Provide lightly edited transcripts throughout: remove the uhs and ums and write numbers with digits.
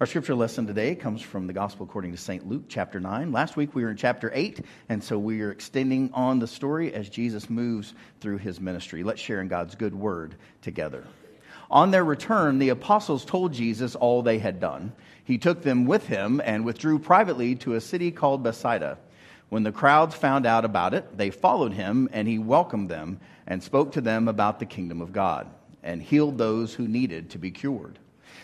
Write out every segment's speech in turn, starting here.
Our scripture lesson today comes from the Gospel according to St. Luke, chapter 9. Last week we were in chapter 8, and so we are extending on the story as Jesus moves through his ministry. Let's share in God's good word together. On their return, the apostles told Jesus all they had done. He took them with him and withdrew privately to a city called Bethsaida. When the crowds found out about it, they followed him, and he welcomed them and spoke to them about the kingdom of God and healed those who needed to be cured.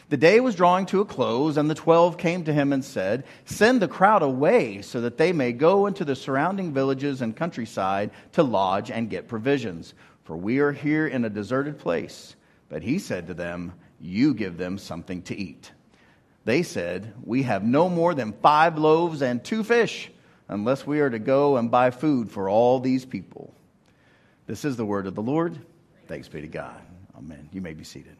The day was drawing to a close, and the 12 came to him and said, "Send the crowd away so that they may go into the surrounding villages and countryside to lodge and get provisions, for we are here in a deserted place." But he said to them, "You give them something to eat." They said, "We have no more than 5 loaves and 2 fish, unless we are to go and buy food for all these people." This is the word of the Lord. Thanks be to God. Amen. You may be seated.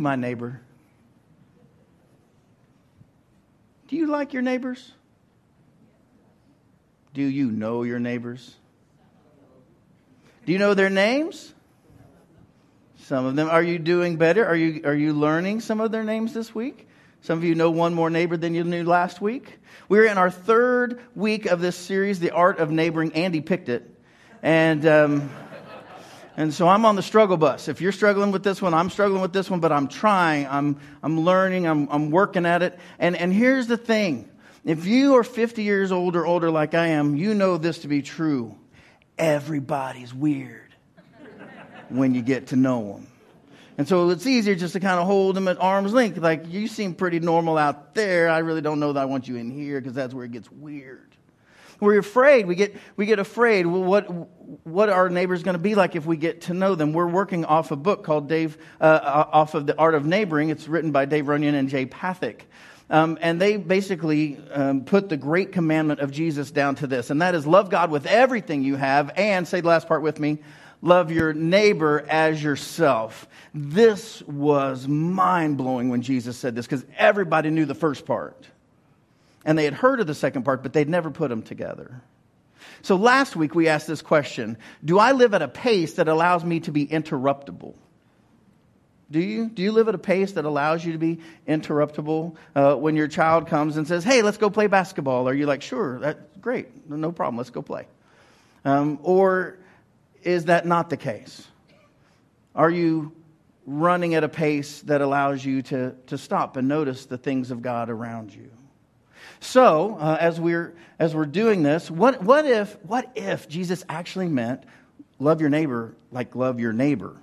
My neighbor? Do you like your neighbors? Do you know your neighbors? Do you know their names? Some of them. Are you doing better? Are you learning some of their names this week? Some of you know one more neighbor than you knew last week. We're in our 3rd week of this series, The Art of Neighboring. Andy picked it. And so I'm on the struggle bus. If you're struggling with this one, I'm struggling with this one, but I'm trying. I'm learning. I'm working at it. And here's the thing. If you are 50 years old or older like I am, you know this to be true. Everybody's weird when you get to know them. And so it's easier just to kind of hold them at arm's length. Like, you seem pretty normal out there. I really don't know that I want you in here, because that's where it gets weird. We're afraid. We get afraid. Well, what are our neighbors going to be like if we get to know them? We're working off a book called off of The Art of Neighboring. It's written by Dave Runyon and Jay Pathak. And they basically put the great commandment of Jesus down to this. And that is, love God with everything you have. And say the last part with me, love your neighbor as yourself. This was mind-blowing when Jesus said this, because everybody knew the first part. And they had heard of the second part, but they'd never put them together. So last week we asked this question: do I live at a pace that allows me to be interruptible? Do you live at a pace that allows you to be interruptible? When your child comes and says, "Hey, let's go play basketball," are you like, "Sure, that's great, no problem, let's go play"? Or is that not the case? Are you running at a pace that allows you to stop and notice the things of God around you? So, as we're doing this, what if Jesus actually meant love your neighbor like love your neighbor,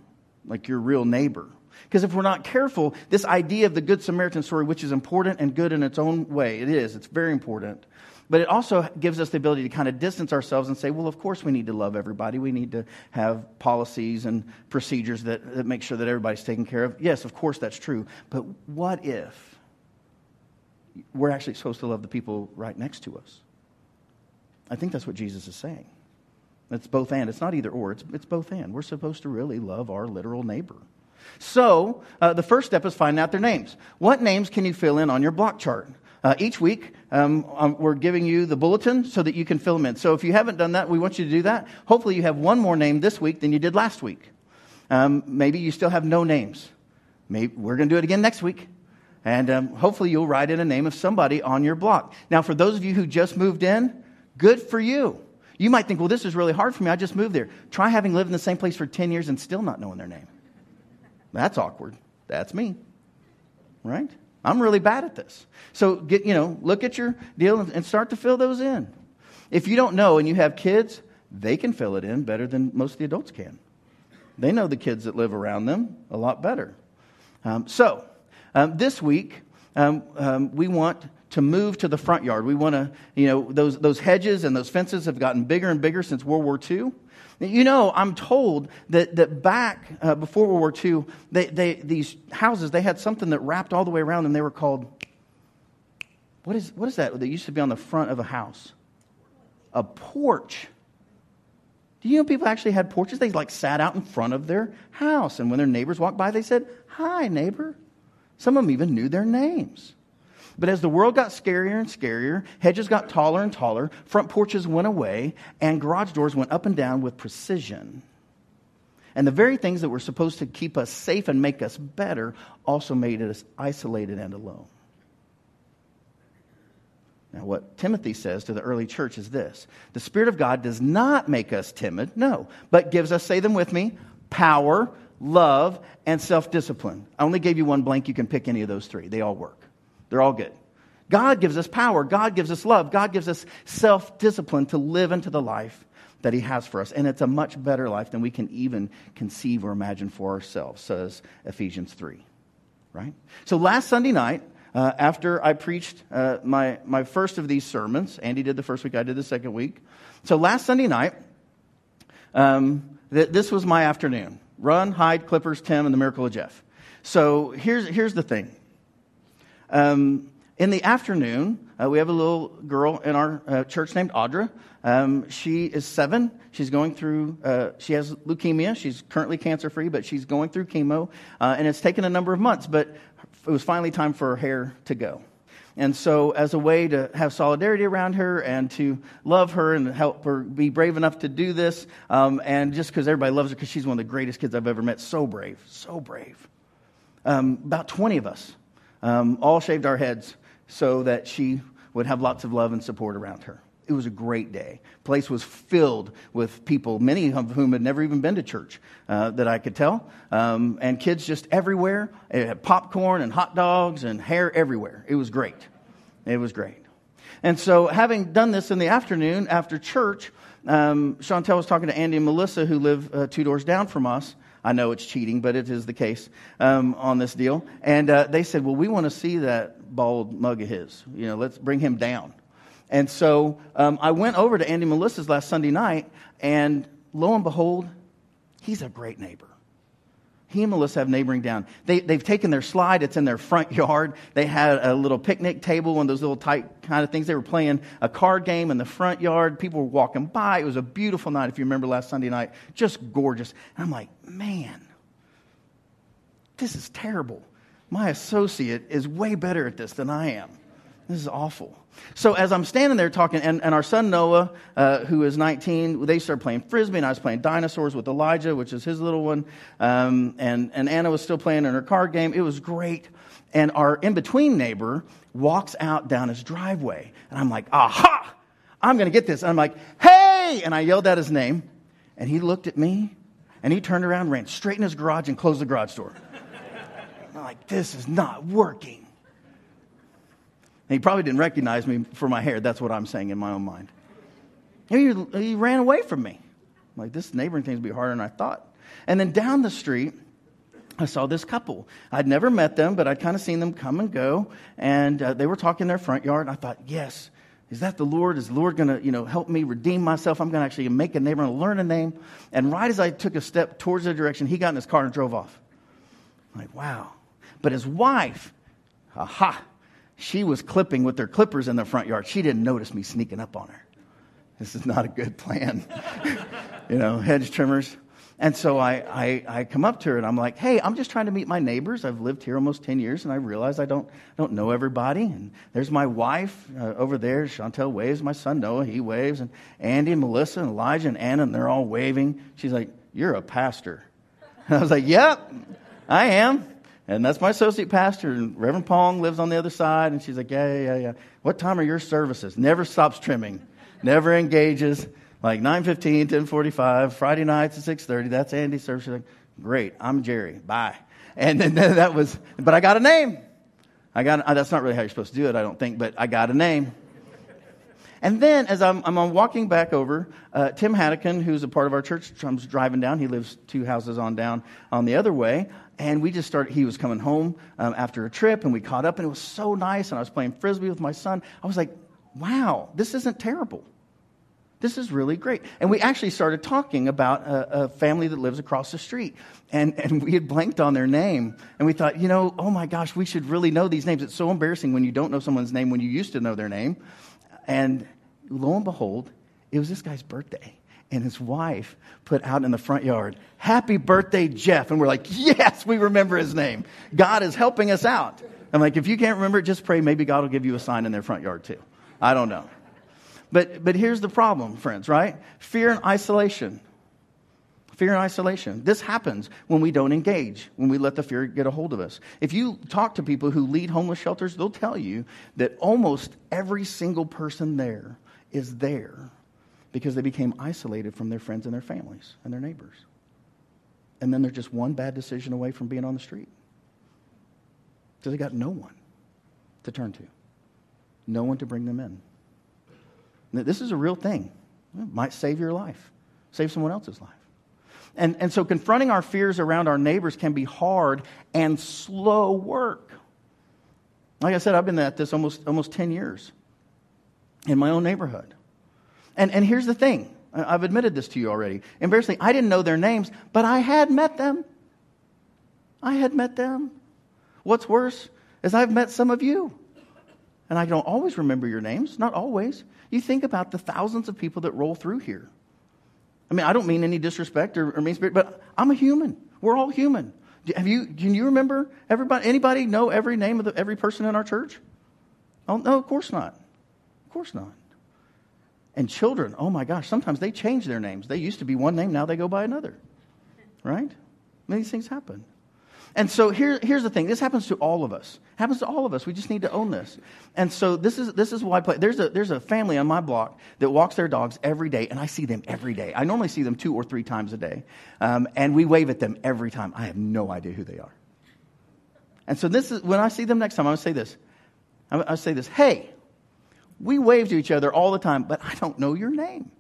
like your real neighbor? Because if we're not careful, this idea of the Good Samaritan story, which is important and good in its own way, it's very important, but it also gives us the ability to kind of distance ourselves and say, well, of course we need to love everybody. We need to have policies and procedures that make sure that everybody's taken care of. Yes, of course that's true, but what if we're actually supposed to love the people right next to us? I think that's what Jesus is saying. It's both and. It's not either or. It's both and. We're supposed to really love our literal neighbor. So the first step is find out their names. What names can you fill in on your block chart? Each week, we're giving you the bulletin so that you can fill them in. So if you haven't done that, we want you to do that. Hopefully you have one more name this week than you did last week. Maybe you still have no names. Maybe we're going to do it again next week. And hopefully you'll write in a name of somebody on your block. Now, for those of you who just moved in, good for you. You might think, well, this is really hard for me. I just moved there. Try having lived in the same place for 10 years and still not knowing their name. That's awkward. That's me, right? I'm really bad at this. So look at your deal and start to fill those in. If you don't know and you have kids, they can fill it in better than most of the adults can. They know the kids that live around them a lot better. This week, we want to move to the front yard. We want to, those hedges and those fences have gotten bigger and bigger since World War II. You know, I'm told that back before World War II, these houses, they had something that wrapped all the way around them. They were called, what is that? That used to be on the front of a house. A porch. Do you know people actually had porches? They like sat out in front of their house. And when their neighbors walked by, they said, "Hi, neighbor." Some of them even knew their names. But as the world got scarier and scarier, hedges got taller and taller, front porches went away, and garage doors went up and down with precision. And the very things that were supposed to keep us safe and make us better also made us isolated and alone. Now, what Timothy says to the early church is this: the Spirit of God does not make us timid, no, but gives us, say them with me, power, love, and self-discipline. I only gave you one blank. You can pick any of those three. They all work. They're all good. God gives us power. God gives us love. God gives us self-discipline to live into the life that He has for us. And it's a much better life than we can even conceive or imagine for ourselves, says Ephesians 3, right? So last Sunday night, after I preached my first of these sermons, Andy did the first week, I did the second week. So last Sunday night, this was my afternoon. Run, hide, Clippers, Tim, and the miracle of Jeff. So here's the thing. In the afternoon, we have a little girl in our church named Audra. She is 7. She's going through, she has leukemia. She's currently cancer-free, but she's going through chemo. And it's taken a number of months, but it was finally time for her hair to go. And so as a way to have solidarity around her and to love her and help her be brave enough to do this, and just because everybody loves her, because she's one of the greatest kids I've ever met, so brave. About 20 of us. All shaved our heads so that she would have lots of love and support around her. It was a great day. The place was filled with people, many of whom had never even been to church, that I could tell, and kids just everywhere. It had popcorn and hot dogs and hair everywhere. It was great. And so having done this in the afternoon after church, Chantel was talking to Andy and Melissa, who live 2 doors down from us. I know it's cheating, but it is the case on this deal. And they said, "Well, we want to see that bald mug of his. Let's bring him down." And so I went over to Andy Melissa's last Sunday night, and lo and behold, he's a great neighbor. He and Melissa have neighboring down. They've taken their slide. It's in their front yard. They had a little picnic table, one of those little tight kind of things. They were playing a card game in the front yard. People were walking by. It was a beautiful night, if you remember last Sunday night. Just gorgeous. And I'm like, man, this is terrible. My associate is way better at this than I am. This is awful. So as I'm standing there talking, and our son Noah, who is 19, they started playing Frisbee, and I was playing dinosaurs with Elijah, which is his little one, and Anna was still playing in her card game. It was great. And our in-between neighbor walks out down his driveway, and I'm like, aha, I'm going to get this. And I'm like, hey, and I yelled out his name, and he looked at me, and he turned around, ran straight in his garage, and closed the garage door. I'm like, this is not working. And he probably didn't recognize me for my hair. That's what I'm saying in my own mind. He ran away from me. I'm like, this neighboring thing's be harder than I thought. And then down the street, I saw this couple. I'd never met them, but I'd kind of seen them come and go. And they were talking in their front yard. And I thought, yes, is that the Lord? Is the Lord going to help me redeem myself? I'm going to actually make a neighbor and learn a name. And right as I took a step towards their direction, he got in his car and drove off. I'm like, wow. But his wife, aha. She was clipping with their clippers in their front yard. She didn't notice me sneaking up on her. This is not a good plan. Hedge trimmers. And so I come up to her and I'm like, hey, I'm just trying to meet my neighbors. I've lived here almost 10 years and I realize I don't know everybody. And there's my wife over there. Chantel waves. My son Noah, he waves. And Andy and Melissa and Elijah and Anna, and they're all waving. She's like, you're a pastor. And I was like, yep, I am. And that's my associate pastor, and Reverend Pong lives on the other side. And she's like, yeah. What time are your services? Never stops trimming, never engages. Like 9:15, 10:45, Friday nights at 6:30. That's Andy's service. She's like, great. I'm Jerry. Bye. And then that was. But I got a name. That's not really how you're supposed to do it, I don't think. But I got a name. And then as I'm walking back over, Tim Haddekin, who's a part of our church, comes driving down. He lives two houses on down on the other way. And we just started, he was coming home after a trip, and we caught up, and it was so nice. And I was playing Frisbee with my son. I was like, wow, this isn't terrible. This is really great. And we actually started talking about a family that lives across the street. And we had blanked on their name. And we thought, you know, oh my gosh, we should really know these names. It's so embarrassing when you don't know someone's name when you used to know their name. And lo and behold, it was this guy's birthday. And his wife put out in the front yard, "Happy birthday, Jeff." And we're like, yes, we remember his name. God is helping us out. I'm like, if you can't remember it, just pray. Maybe God will give you a sign in their front yard too. I don't know. But here's the problem, friends, right? Fear and isolation. Fear and isolation. This happens when we don't engage, when we let the fear get a hold of us. If you talk to people who lead homeless shelters, they'll tell you that almost every single person there is there because they became isolated from their friends and their families and their neighbors. And then they're just one bad decision away from being on the street. So they got no one to turn to, no one to bring them in. Now, this is a real thing. It might save your life, save someone else's life. And so confronting our fears around our neighbors can be hard and slow work. Like I said, I've been at this almost 10 years in my own neighborhood. And here's the thing. I've admitted this to you already. Embarrassingly, I didn't know their names, but I had met them. I had met them. What's worse is I've met some of you. And I don't always remember your names, not always. You think about the thousands of people that roll through here. I mean, I don't mean any disrespect or mean spirit, but I'm a human. We're all human. Can you remember everybody? Anybody know every name of every person in our church? Oh, no, of course not. Of course not. And children, oh my gosh, sometimes they change their names. They used to be one name, now they go by another. Right? Many things happen. And so here's the thing. This happens to all of us. Happens to all of us. We just need to own this. And so this is why I play. There's a family on my block that walks their dogs every day, and I see them every day. I normally see them 2 or 3 times a day, and we wave at them every time. I have no idea who they are. And so this is when I see them next time. I say this. Hey, we wave to each other all the time, but I don't know your name.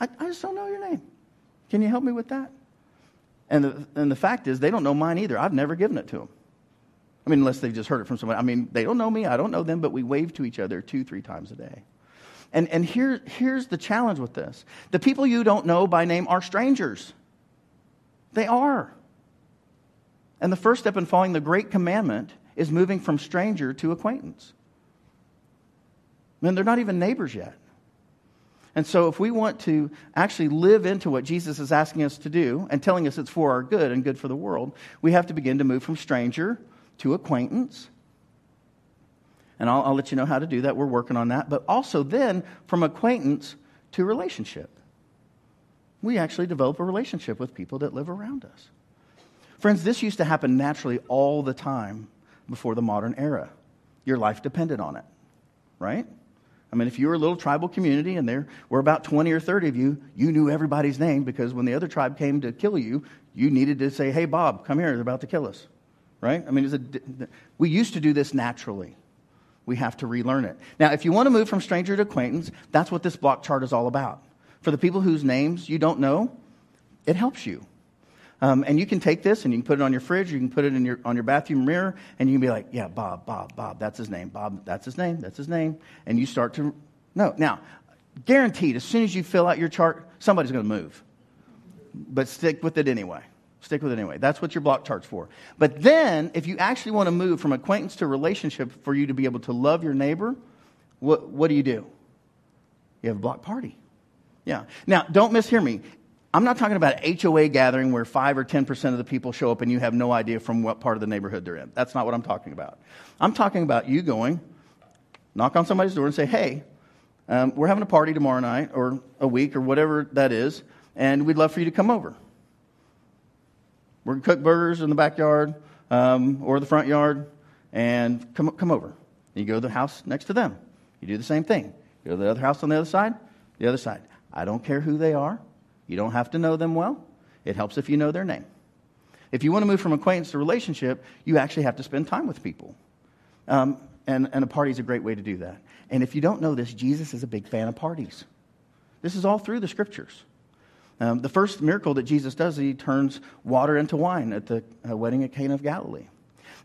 I just don't know your name. Can you help me with that? And the fact is, they don't know mine either. I've never given it to them. I mean, unless they've just heard it from somebody. I mean, they don't know me. I don't know them. But we wave to each other 2, 3 times a day. And here's the challenge with this. The people you don't know by name are strangers. They are. And the first step in following the great commandment is moving from stranger to acquaintance. I mean, they're not even neighbors yet. And so if we want to actually live into what Jesus is asking us to do and telling us it's for our good and good for the world, we have to begin to move from stranger to acquaintance. And I'll let you know how to do that. We're working on that. But also then from acquaintance to relationship. We actually develop a relationship with people that live around us. Friends, this used to happen naturally all the time before the modern era. Your life depended on it, right? I mean, if you were a little tribal community and there were about 20 or 30 of you, you knew everybody's name because when the other tribe came to kill you, you needed to say, "Hey, Bob, come here. They're about to kill us." Right? I mean, we used to do this naturally. We have to relearn it. Now, if you want to move from stranger to acquaintance, that's what this block chart is all about. For the people whose names you don't know, it helps you. And you can take this and you can put it on your fridge, you can put it in on your bathroom mirror, and you can be like, yeah, Bob, that's his name. Bob, that's his name. And you start to know. Now, guaranteed, as soon as you fill out your chart, somebody's going to move. But stick with it anyway. That's what your block chart's for. But then, if you actually want to move from acquaintance to relationship for you to be able to love your neighbor, what do? You have a block party. Yeah. Now, don't mishear me. I'm not talking about an HOA gathering where 5 or 10% of the people show up and you have no idea from what part of the neighborhood they're in. That's not what I'm talking about. I'm talking about you going, knock on somebody's door and say, hey, we're having a party tomorrow night or a week or whatever that is, and we'd love for you to come over. We're going to cook burgers in the backyard or the front yard, and come over. You go to the house next to them. You do the same thing. You go to the other house on the other side, I don't care who they are. You don't have to know them well. It helps if you know their name. If you want to move from acquaintance to relationship, you actually have to spend time with people. And a party is a great way to do that. And if you don't know this, Jesus is a big fan of parties. This is all through the scriptures. The first miracle that Jesus does, he turns water into wine at the wedding at Cana of Galilee.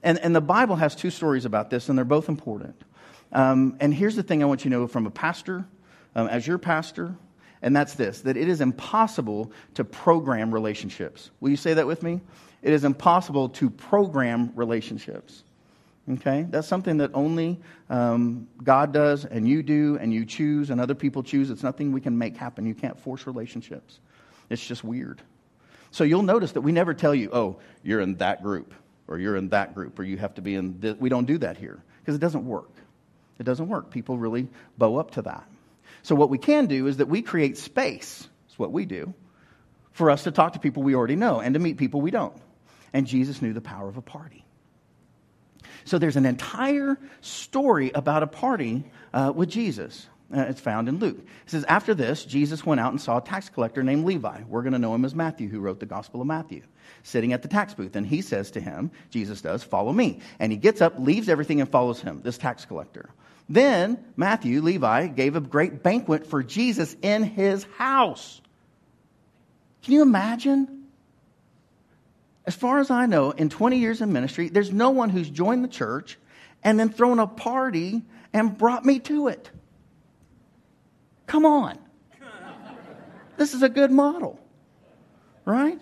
And the Bible has two stories about this, and they're both important. And here's the thing I want you to know from a pastor, as your pastor, and that's this, that it is impossible to program relationships. Will you say that with me? It is impossible to program relationships. Okay? That's something that only God does, and you do, and you choose, and other people choose. It's nothing we can make happen. You can't force relationships. It's just weird. So you'll notice that we never tell you, oh, you're in that group, or you're in that group, or you have to be in this. We don't do that here, because it doesn't work. It doesn't work. People really bow up to that. So what we can do is that we create space, that's what we do, for us to talk to people we already know and to meet people we don't. And Jesus knew the power of a party. So there's an entire story about a party with Jesus. It's found in Luke. It says, after this, Jesus went out and saw a tax collector named Levi. We're going to know him as Matthew, who wrote the Gospel of Matthew, sitting at the tax booth. And he says to him, Jesus does, follow me. And he gets up, leaves everything, and follows him, this tax collector. Then Matthew, Levi, gave a great banquet for Jesus in his house. Can you imagine? As far as I know, in 20 years in ministry, there's no one who's joined the church and then thrown a party and brought me to it. Come on. This is a good model, right?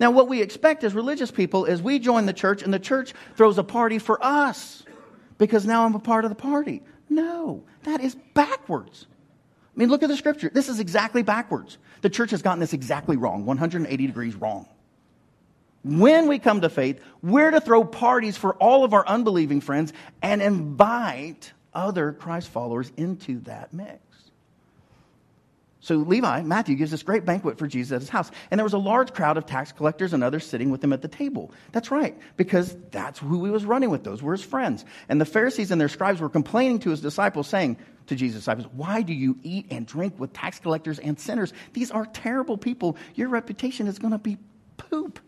Now, what we expect as religious people is we join the church and the church throws a party for us because now I'm a part of the party. No, that is backwards. I mean, look at the scripture. This is exactly backwards. The church has gotten this exactly wrong, 180 degrees wrong. When we come to faith, we're to throw parties for all of our unbelieving friends and invite other Christ followers into that mix. So Levi, Matthew, gives this great banquet for Jesus at his house. And there was a large crowd of tax collectors and others sitting with him at the table. That's right, because that's who he was running with. Those were his friends. And the Pharisees and their scribes were complaining to his disciples, saying to Jesus' disciples, why do you eat and drink with tax collectors and sinners? These are terrible people. Your reputation is going to be poop.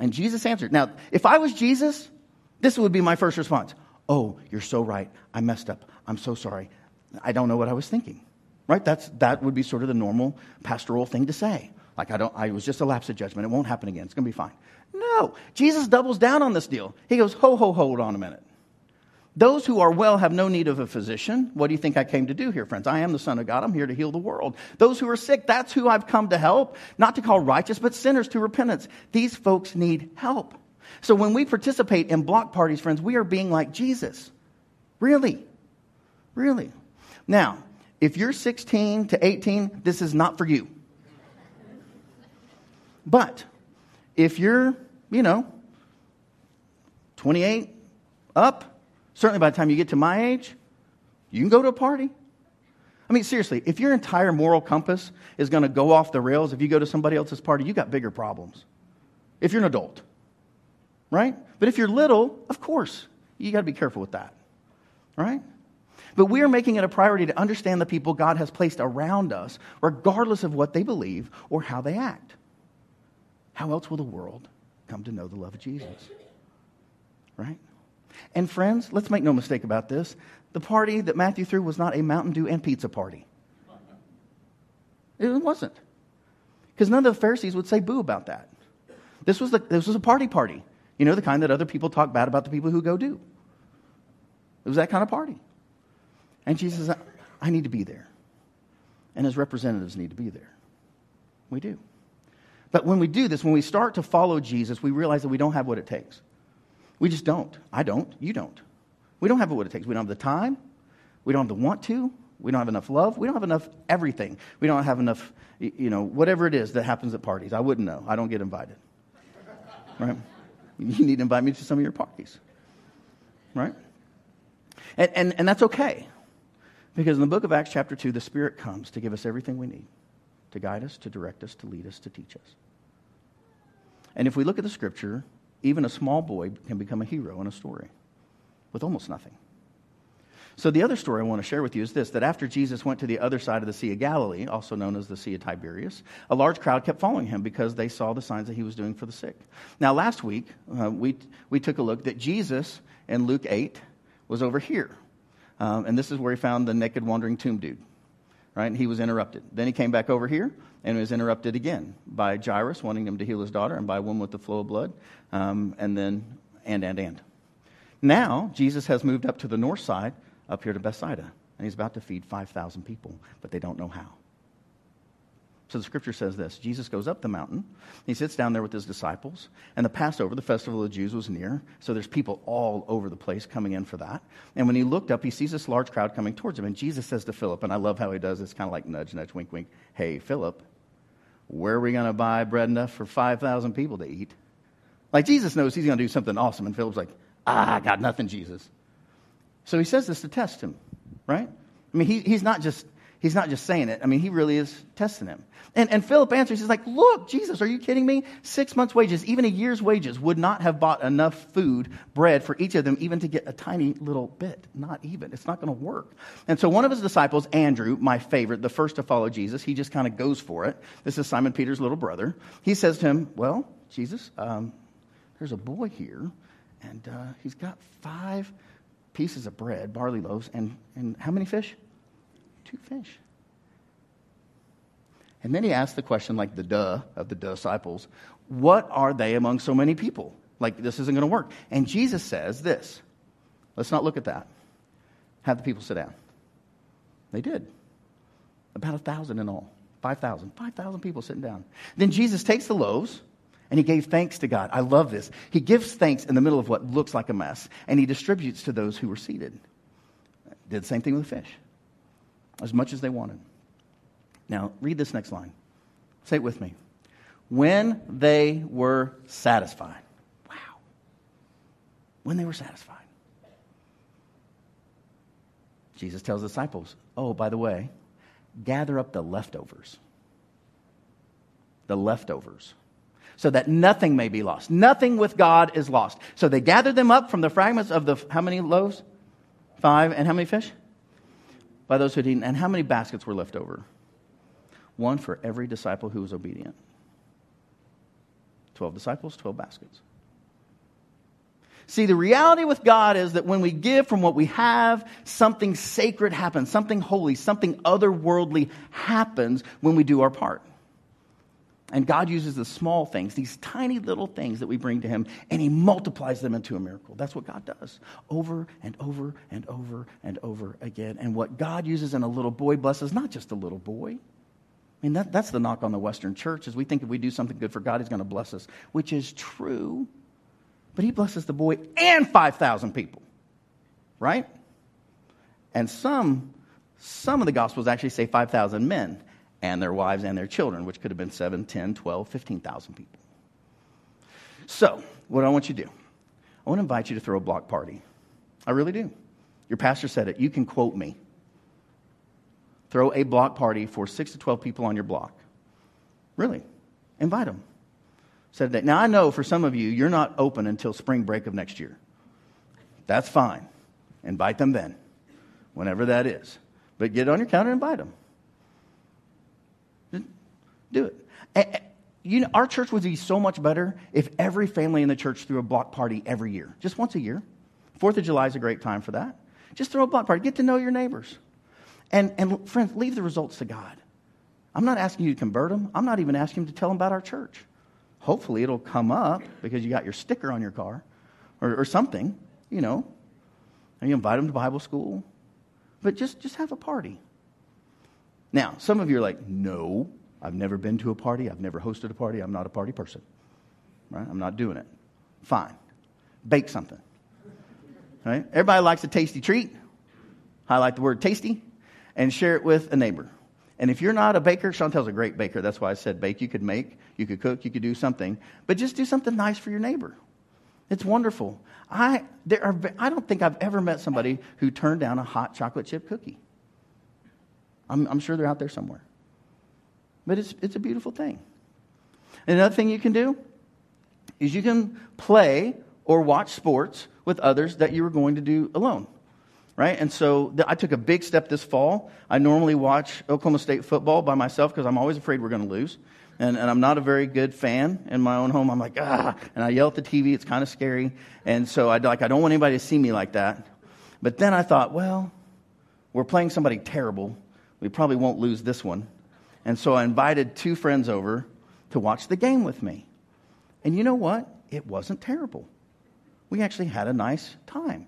And Jesus answered. Now, if I was Jesus, this would be my first response. Oh, you're so right. I messed up. I'm so sorry. I don't know what I was thinking. Right? That would be sort of the normal pastoral thing to say. Like, I was just a lapse of judgment. It won't happen again. It's going to be fine. No. Jesus doubles down on this deal. He goes, ho, ho, hold on a minute. Those who are well have no need of a physician. What do you think I came to do here, friends? I am the Son of God. I'm here to heal the world. Those who are sick, that's who I've come to help. Not to call righteous, but sinners to repentance. These folks need help. So when we participate in block parties, friends, we are being like Jesus. Really? Really? Now, if you're 16 to 18, this is not for you. But if you're, 28 up, certainly by the time you get to my age, you can go to a party. I mean, seriously, if your entire moral compass is going to go off the rails, if you go to somebody else's party, you got bigger problems. If you're an adult, right? But if you're little, of course, you got to be careful with that, right? But we are making it a priority to understand the people God has placed around us, regardless of what they believe or how they act. How else will the world come to know the love of Jesus, right? And friends, let's make no mistake about this. The party that Matthew threw was not a Mountain Dew and pizza party. It wasn't. Because none of the Pharisees would say boo about that. This was a party. You know, the kind that other people talk bad about the people who go do. It was that kind of party. And Jesus says, I need to be there. And his representatives need to be there. We do. But when we do this, when we start to follow Jesus, we realize that we don't have what it takes. We just don't. I don't. You don't. We don't have what it takes. We don't have the time. We don't have the want to. We don't have enough love. We don't have enough everything. We don't have enough, whatever it is that happens at parties. I wouldn't know. I don't get invited. Right? You need to invite me to some of your parties. Right? And that's okay. Because in the book of Acts chapter 2, the Spirit comes to give us everything we need. To guide us, to direct us, to lead us, to teach us. And if we look at the scripture, even a small boy can become a hero in a story with almost nothing. So the other story I want to share with you is this, that after Jesus went to the other side of the Sea of Galilee, also known as the Sea of Tiberias, a large crowd kept following him because they saw the signs that he was doing for the sick. Now, last week, we took a look that Jesus in Luke 8 was over here. And this is where he found the naked wandering tomb dude, right? And he was interrupted. Then he came back over here and was interrupted again by Jairus wanting him to heal his daughter and by a woman with the flow of blood. And then. Now, Jesus has moved up to the north side, up here to Bethsaida, and he's about to feed 5,000 people, but they don't know how. So the scripture says this: Jesus goes up the mountain, he sits down there with his disciples, and the Passover, the festival of the Jews, was near, so there's people all over the place coming in for that. And when he looked up, he sees this large crowd coming towards him, and Jesus says to Philip, and I love how he does this, kind of like nudge, nudge, wink, wink, hey, Philip, where are we going to buy bread enough for 5,000 people to eat? Like, Jesus knows he's going to do something awesome, and Philip's like, I got nothing, Jesus. So he says this to test him, right? I mean, he's not just saying it. I mean, he really is testing him. And Philip answers. He's like, look, Jesus, are you kidding me? 6 months' wages, even a year's wages, would not have bought enough food, bread, for each of them even to get a tiny little bit. Not even. It's not going to work. And so one of his disciples, Andrew, my favorite, the first to follow Jesus, he just kind of goes for it. This is Simon Peter's little brother. He says to him, well, Jesus, there's a boy here, and he's got 5 pieces of bread, barley loaves, and how many fish? 2 fish. And then he asked the question, like the duh of the disciples, what are they among so many people? Like, this isn't going to work. And Jesus says this. Let's not look at that. Have the people sit down. They did. About 1,000 in all. 5,000. 5,000 people sitting down. Then Jesus takes the loaves, and he gave thanks to God. I love this. He gives thanks in the middle of what looks like a mess, and he distributes to those who were seated. Did the same thing with the fish. As much as they wanted. Now, read this next line. Say it with me. When they were satisfied. Wow. When they were satisfied. Jesus tells the disciples, oh, by the way, gather up the leftovers. The leftovers. So that nothing may be lost. Nothing with God is lost. So they gathered them up from the fragments of the, how many loaves? 5, and how many fish? By those who had eaten. And how many baskets were left over? 1 for every disciple who was obedient. 12 disciples, 12 baskets. See, the reality with God is that when we give from what we have, something sacred happens, something holy, something otherworldly happens when we do our part. And God uses the small things, these tiny little things that we bring to him, and he multiplies them into a miracle. That's what God does over and over and over and over again. And what God uses in a little boy blesses not just a little boy. I mean, that's the knock on the Western church, is we think if we do something good for God, he's going to bless us, which is true. But he blesses the boy and 5,000 people, right? And some of the Gospels actually say 5,000 men. And their wives and their children, which could have been 7, 10, 12, 15,000 people. So, what I want you to do, I want to invite you to throw a block party. I really do. Your pastor said it. You can quote me. Throw a block party for 6 to 12 people on your block. Really. Invite them. Set a date. Now, I know for some of you, you're not open until spring break of next year. That's fine. Invite them then, whenever that is. But get on your calendar and invite them. Do it. And, you know, our church would be so much better if every family in the church threw a block party every year. Just once a year. 4th of July is a great time for that. Just throw a block party. Get to know your neighbors. And friends, leave the results to God. I'm not asking you to convert them. I'm not even asking you to tell them about our church. Hopefully it'll come up because you got your sticker on your car or something, you know. And you invite them to Bible school. But just have a party. Now, some of you are like, no. I've never been to a party. I've never hosted a party. I'm not a party person. Right? I'm not doing it. Fine. Bake something. Right? Everybody likes a tasty treat. Highlight the word tasty and share it with a neighbor. And if you're not a baker, Chantel's a great baker. That's why I said bake. You could make, you could cook, you could do something. But just do something nice for your neighbor. It's wonderful. I don't think I've ever met somebody who turned down a hot chocolate chip cookie. I'm sure they're out there somewhere. But it's a beautiful thing. And another thing you can do is you can play or watch sports with others that you were going to do alone, right? And so I took a big step this fall. I normally watch Oklahoma State football by myself because I'm always afraid we're going to lose. And I'm not a very good fan in my own home. I'm like, ah, and I yell at the TV. It's kind of scary. And so I don't want anybody to see me like that. But then I thought, well, we're playing somebody terrible. We probably won't lose this one. And so I invited two friends over to watch the game with me. And you know what? It wasn't terrible. We actually had a nice time.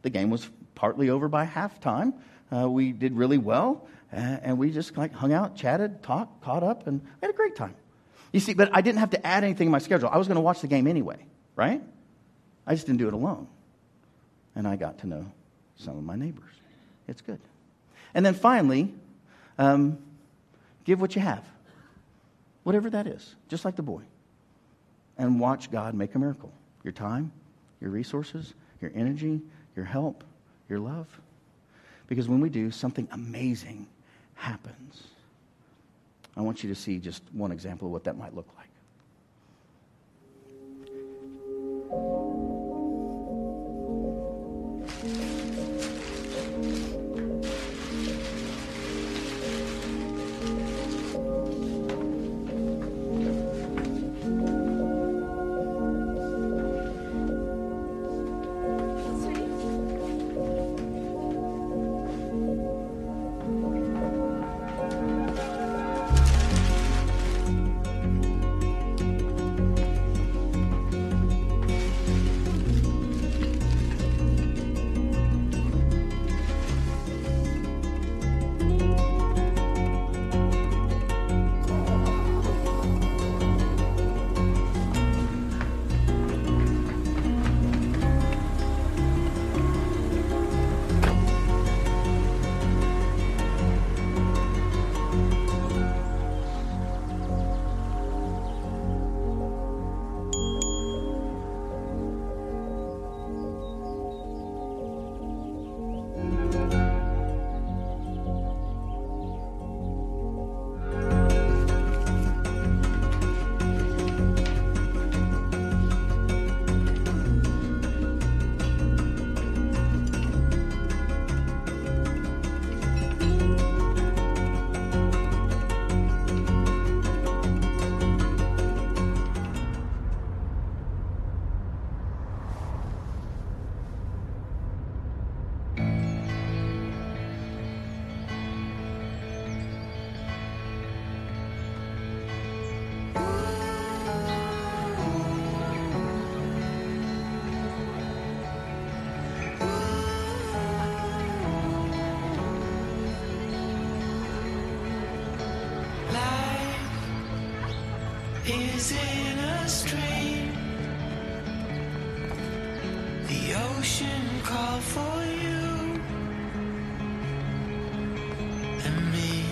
The game was partly over by halftime. We did really well. And we just like hung out, chatted, talked, caught up, and we had a great time. You see, but I didn't have to add anything in my schedule. I was going to watch the game anyway, right? I just didn't do it alone. And I got to know some of my neighbors. It's good. And then finally, give what you have, whatever that is, just like the boy. And watch God make a miracle. Your time, your resources, your energy, your help, your love. Because when we do, something amazing happens. I want you to see just one example of what that might look like. Is in a stream, the ocean called for you and me.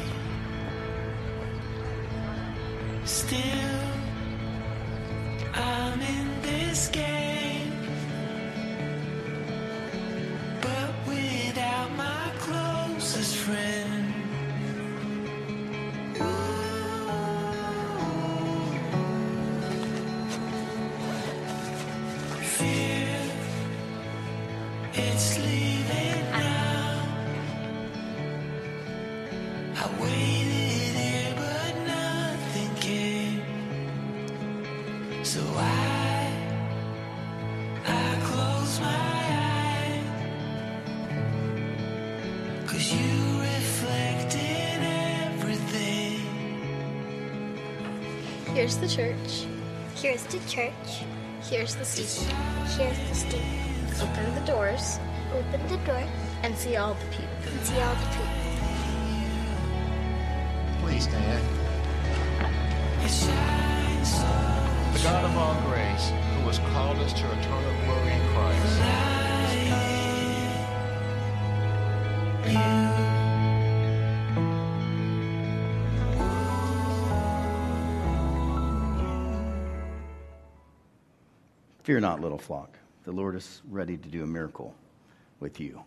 Still, I'm in this game, but without my closest friend. Here's the church. Here's the church. Here's the sea. Here's the sea. Open the doors. Open the door. And see all the people. And see all the people. Please, Dad. The God of all grace, who has called us to eternal glory in Christ. Fear not, little flock. The Lord is ready to do a miracle with you.